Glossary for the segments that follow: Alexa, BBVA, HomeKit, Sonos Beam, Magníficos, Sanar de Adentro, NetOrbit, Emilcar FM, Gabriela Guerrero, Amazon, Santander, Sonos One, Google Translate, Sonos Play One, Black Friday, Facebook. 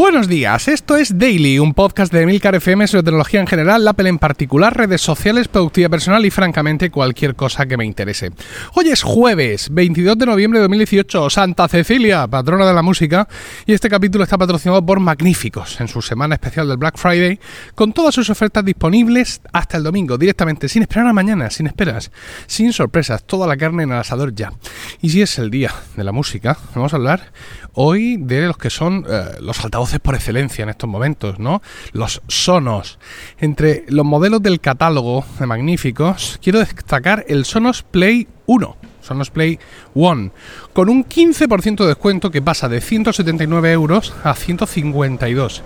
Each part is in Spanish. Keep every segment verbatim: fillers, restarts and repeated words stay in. Buenos días, esto es Daily, un podcast de Emilcar F M sobre tecnología en general, Apple en particular, redes sociales, productividad personal y francamente cualquier cosa que me interese. Hoy es jueves, veintidós de noviembre de dos mil dieciocho, Santa Cecilia, patrona de la música, y este capítulo está patrocinado por Magníficos, en su semana especial del Black Friday, con todas sus ofertas disponibles hasta el domingo, directamente, sin esperar a mañana, sin esperas, sin sorpresas, toda la carne en el asador ya. Y si es el día de la música, vamos a hablar hoy de los que son eh, los altavoces por excelencia en estos momentos, ¿no? Los Sonos. Entre los modelos del catálogo de Magníficos, quiero destacar el Sonos Play uno, Sonos Play One, con un quince por ciento de descuento que pasa de ciento setenta y nueve euros a ciento cincuenta y dos.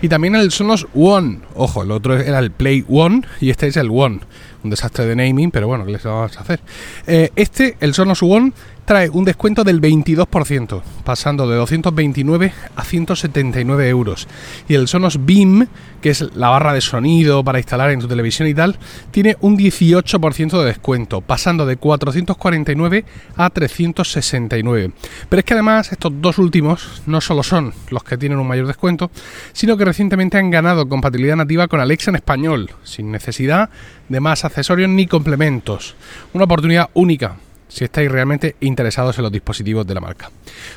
Y también el Sonos One. Ojo, el otro era el Play One y este es el One. Un desastre de naming, pero bueno, ¿qué les vamos a hacer? Eh, este, el Sonos One, trae un descuento del veintidós por ciento, pasando de doscientos veintinueve a ciento setenta y nueve euros. Y el Sonos Beam, que es la barra de sonido para instalar en tu televisión y tal, tiene un dieciocho por ciento de descuento, pasando de cuatrocientos cuarenta y nueve a trescientos sesenta y nueve. Pero es que además estos dos últimos no solo son los que tienen un mayor descuento, sino que recientemente han ganado compatibilidad nativa con Alexa en español, sin necesidad de más accesorios ni complementos. Una oportunidad única si estáis realmente interesados en los dispositivos de la marca.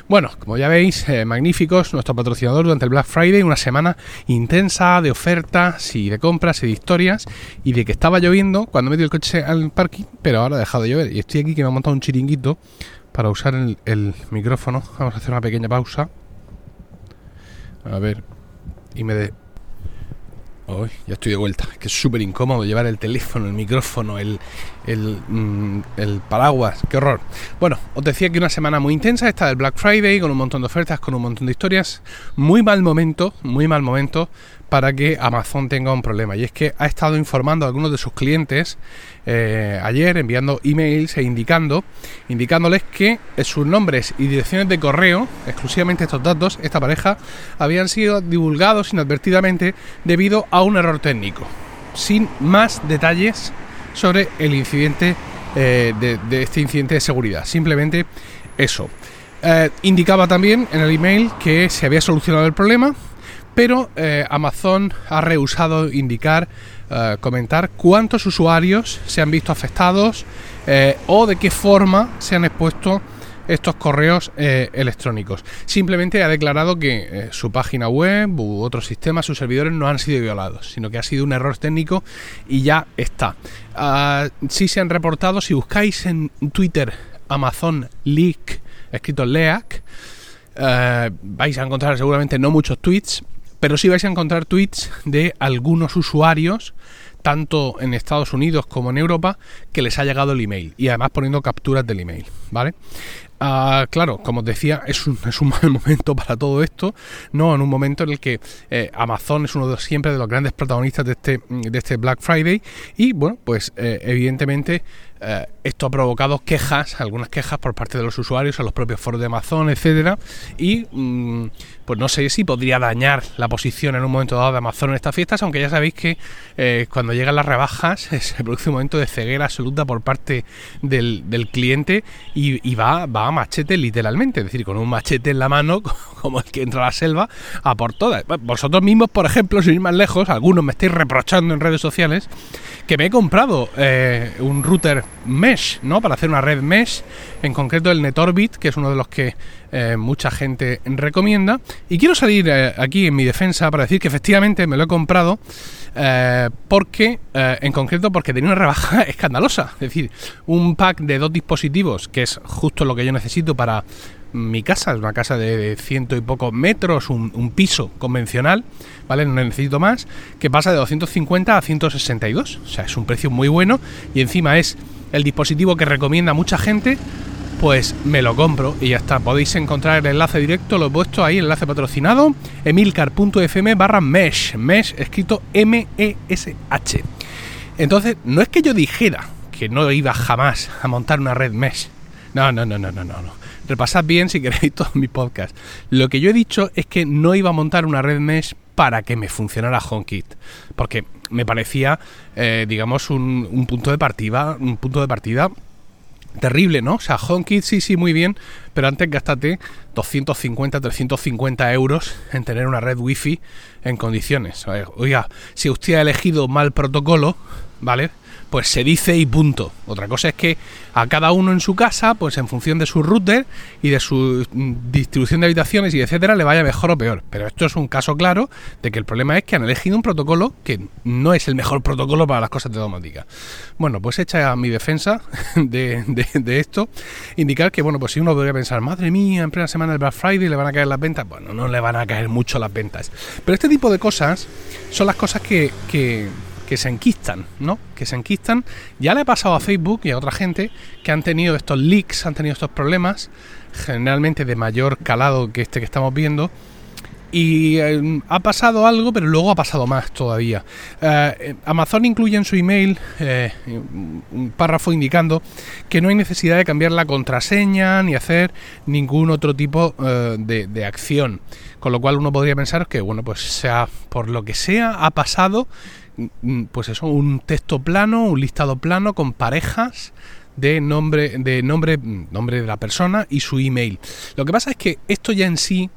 Bueno, como ya veis, eh, Magníficos, nuestro patrocinador durante el Black Friday, una semana intensa de ofertas y de compras y de historias, y de que estaba lloviendo cuando metí el coche al parking, pero ahora ha dejado de llover y estoy aquí que me ha montado un chiringuito para usar el, el micrófono. Vamos a hacer una pequeña pausa. A ver, y me de... Uy, ya estoy de vuelta. Es que es súper incómodo llevar el teléfono, el micrófono, el, el, mm, el paraguas. ¡Qué horror! Bueno, os decía que una semana muy intensa, esta del Black Friday, con un montón de ofertas, con un montón de historias. Muy mal momento, muy mal momento para que Amazon tenga un problema. Y es que ha estado informando a algunos de sus clientes eh, ayer, enviando emails e indicando, indicándoles que sus nombres y direcciones de correo, exclusivamente estos datos, esta pareja, habían sido divulgados inadvertidamente debido a un error técnico, sin más detalles sobre el incidente, eh, de, de este incidente de seguridad, simplemente eso. Eh, indicaba también en el email que se había solucionado el problema, pero eh, Amazon ha rehusado indicar, eh, comentar cuántos usuarios se han visto afectados eh, o de qué forma se han expuesto estos correos eh, electrónicos. Simplemente ha declarado que eh, su página web u otros sistemas, sus servidores no han sido violados, sino que ha sido un error técnico y ya está. Uh, sí se han reportado, si buscáis en Twitter Amazon Leak, escrito Leak, uh, vais a encontrar seguramente no muchos tweets, pero sí vais a encontrar tweets de algunos usuarios, tanto en Estados Unidos como en Europa, que les ha llegado el email, y además poniendo capturas del email, ¿vale? Uh, claro, como os decía, es un, es un mal momento para todo esto, ¿no? En un momento en el que eh, Amazon es uno de siempre de los grandes protagonistas de este, de este Black Friday, y bueno, pues eh, evidentemente eh, esto ha provocado quejas, algunas quejas por parte de los usuarios a los propios foros de Amazon, etcétera, y mmm, pues no sé si podría dañar la posición en un momento dado de Amazon en estas fiestas, aunque ya sabéis que eh, cuando llegan las rebajas se produce un momento de ceguera absoluta por parte del, del cliente y, y va, va a machete literalmente, es decir, con un machete en la mano como el que entra a la selva a por todas. Vosotros mismos, por ejemplo, sin ir más lejos, algunos me estáis reprochando en redes sociales que me he comprado eh, un router mesh, ¿no? Para hacer una red mesh, en concreto el NetOrbit, que es uno de los que eh, mucha gente recomienda, y quiero salir eh, aquí en mi defensa para decir que efectivamente me lo he comprado eh, porque Eh, en concreto porque tenía una rebaja escandalosa, es decir, un pack de dos dispositivos, que es justo lo que yo necesito para mi casa, es una casa de ciento y pocos metros, un, un piso convencional, ¿vale? No necesito más, que pasa de doscientos cincuenta a ciento sesenta y dos, o sea, es un precio muy bueno, y encima es el dispositivo que recomienda mucha gente. Pues me lo compro y ya está. Podéis encontrar el enlace directo, lo he puesto ahí, el enlace patrocinado, emilcar.fm barra mesh, mesh escrito M E S H. Entonces, no es que yo dijera que no iba jamás a montar una red mesh. No, no, no, no, no, no. Repasad bien si queréis todos mis podcasts. Lo que yo he dicho es que no iba a montar una red mesh para que me funcionara HomeKit, porque me parecía, eh, digamos, un, un punto de partida, un punto de partida... terrible, ¿no? O sea, HomeKit sí, sí, muy bien, pero antes gástate doscientos cincuenta, trescientos cincuenta euros en tener una red wifi en condiciones. Oiga, si usted ha elegido mal protocolo, ¿vale? Pues se dice y punto. Otra cosa es que a cada uno en su casa, pues en función de su router y de su distribución de habitaciones y etcétera, le vaya mejor o peor. Pero esto es un caso claro de que el problema es que han elegido un protocolo que no es el mejor protocolo para las cosas telemáticas. Bueno, pues hecha mi defensa de, de, de esto, indicar que, bueno, pues si uno podría pensar, madre mía, en plena semana del Black Friday le van a caer las ventas. Bueno, no le van a caer mucho las ventas. Pero este tipo de cosas son las cosas que... que que se enquistan, ¿no? Que se enquistan. Ya le ha pasado a Facebook y a otra gente que han tenido estos leaks, han tenido estos problemas, generalmente de mayor calado que este que estamos viendo, y eh, ha pasado algo, pero luego ha pasado más todavía. Eh, Amazon incluye en su email eh, un párrafo indicando que no hay necesidad de cambiar la contraseña ni hacer ningún otro tipo eh, de, de acción. Con lo cual uno podría pensar que, bueno, pues sea por lo que sea, ha pasado... pues eso, un texto plano, un listado plano con parejas de nombre, de nombre, nombre de la persona y su email. Lo que pasa es que esto ya en sí,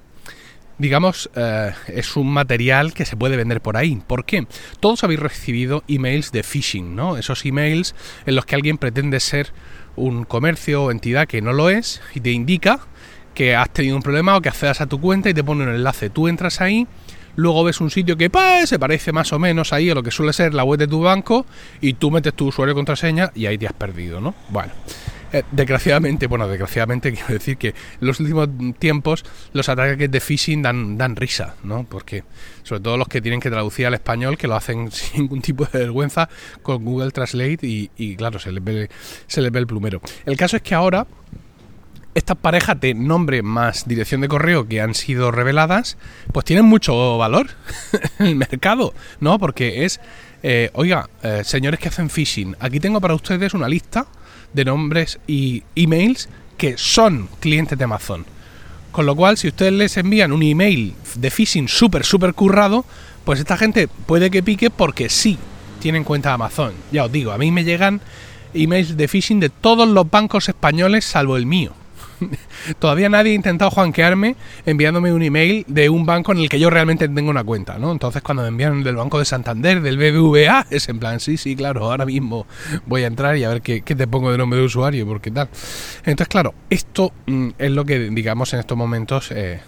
digamos, eh, es un material que se puede vender por ahí. ¿Por qué? Todos habéis recibido emails de phishing, ¿no? Esos emails en los que alguien pretende ser un comercio o entidad que no lo es y te indica que has tenido un problema o que accedas a tu cuenta y te pone un enlace. Tú entras ahí, luego ves un sitio que pues, se parece más o menos ahí a lo que suele ser la web de tu banco y tú metes tu usuario y contraseña y ahí te has perdido, ¿no? Bueno, eh, desgraciadamente, bueno, desgraciadamente quiero decir que en los últimos tiempos los ataques de phishing dan, dan risa, ¿no? Porque sobre todo los que tienen que traducir al español, que lo hacen sin ningún tipo de vergüenza con Google Translate y, y claro, se les ve, se les ve el plumero. El caso es que ahora... estas parejas de nombre más dirección de correo que han sido reveladas, pues tienen mucho valor en el mercado, ¿no? Porque es, eh, oiga, eh, señores que hacen phishing, aquí tengo para ustedes una lista de nombres y emails que son clientes de Amazon. Con lo cual, si ustedes les envían un email de phishing súper, súper currado, pues esta gente puede que pique porque sí tienen cuenta de Amazon. Ya os digo, a mí me llegan emails de phishing de todos los bancos españoles salvo el mío. Todavía nadie ha intentado juanquearme enviándome un email de un banco en el que yo realmente tengo una cuenta, ¿no? Entonces cuando me envían del banco de Santander, del B B V A, es en plan, sí, sí, claro, ahora mismo voy a entrar y a ver qué, qué te pongo de nombre de usuario, porque tal. Entonces, claro, esto mm, es lo que, digamos, en estos momentos... Eh,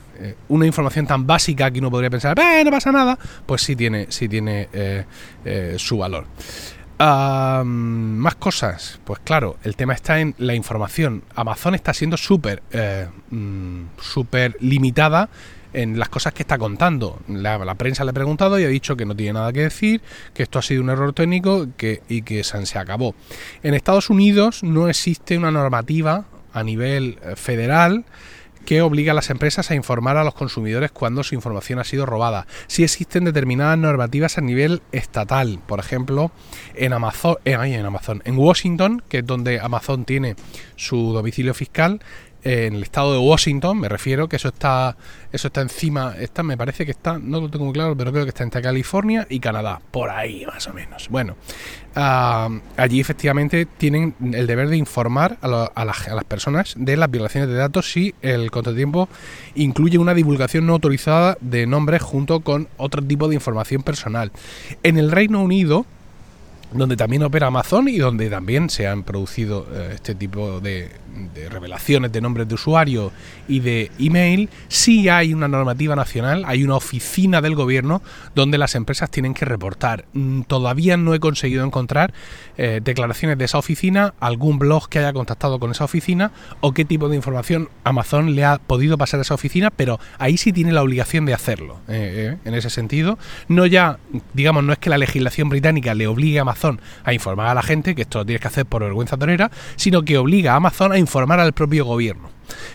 una información tan básica que uno podría pensar, eh, no pasa nada, pues sí tiene, sí tiene eh, eh, su valor. Uh, más cosas, pues claro, el tema está en la información. Amazon está siendo súper eh, súper limitada en las cosas que está contando. La, la prensa le ha preguntado y ha dicho que no tiene nada que decir, que esto ha sido un error técnico que, y que se, se acabó. En Estados Unidos no existe una normativa a nivel federal que obliga a las empresas a informar a los consumidores cuando su información ha sido robada. Sí existen determinadas normativas a nivel estatal, por ejemplo, en Amazon, eh, en Amazon, en Washington, que es donde Amazon tiene su domicilio fiscal, eh, en el estado de Washington, me refiero, que eso está, eso está encima, está, me parece que está, no lo tengo muy claro, pero creo que está entre California y Canadá, por ahí más o menos. Bueno, uh, allí efectivamente tienen el deber de informar a, lo, a, las, a las personas de las violaciones de datos si el contratiempo incluye una divulgación no autorizada de nombres junto con otro tipo de información personal. En el Reino Unido, donde también opera Amazon y donde también se han producido eh, este tipo de, de revelaciones de nombres de usuario y de email, sí hay una normativa nacional, hay una oficina del gobierno donde las empresas tienen que reportar. Todavía no he conseguido encontrar eh, declaraciones de esa oficina, algún blog que haya contactado con esa oficina o qué tipo de información Amazon le ha podido pasar a esa oficina, pero ahí sí tiene la obligación de hacerlo, eh, eh, en ese sentido. No ya, digamos, no es que la legislación británica le obligue a Amazon a informar a la gente, que esto lo tienes que hacer por vergüenza torera, sino que obliga a Amazon a informar al propio gobierno.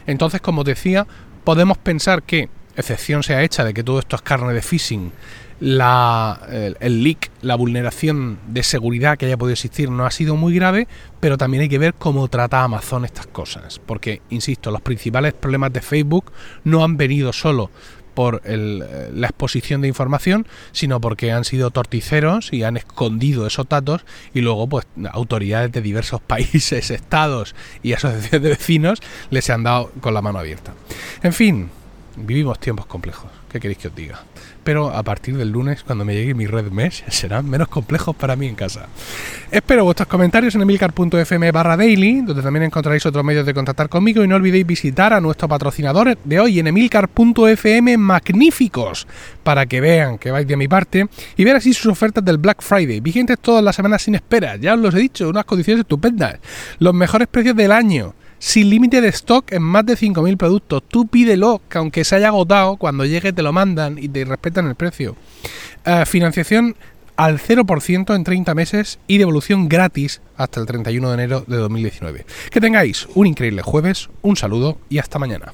Entonces, como decía, podemos pensar que, excepción sea hecha de que todo esto es carne de phishing, la, el, el leak, la vulneración de seguridad que haya podido existir no ha sido muy grave, pero también hay que ver cómo trata Amazon estas cosas, porque, insisto, los principales problemas de Facebook no han venido solo por el, la exposición de información, sino porque han sido torticeros y han escondido esos datos, y luego pues autoridades de diversos países, estados y asociaciones de vecinos les han dado con la mano abierta. En fin, vivimos tiempos complejos, ¿qué queréis que os diga? Pero a partir del lunes, cuando me llegue mi red mesh, serán menos complejos para mí en casa. Espero vuestros comentarios en emilcar punto f m barra daily, donde también encontraréis otros medios de contactar conmigo, y no olvidéis visitar a nuestro patrocinador de hoy en emilcar punto f m, Magníficos, para que vean que vais de mi parte y ver así sus ofertas del Black Friday, vigentes todas las semanas sin espera. Ya os los he dicho, unas condiciones estupendas, los mejores precios del año, sin límite de stock en más de cinco mil productos. Tú pídelo, que aunque se haya agotado, cuando llegue te lo mandan y te respetan el precio. Eh, financiación al cero por ciento en treinta meses y devolución gratis hasta el treinta y uno de enero de dos mil diecinueve. Que tengáis un increíble jueves, un saludo y hasta mañana.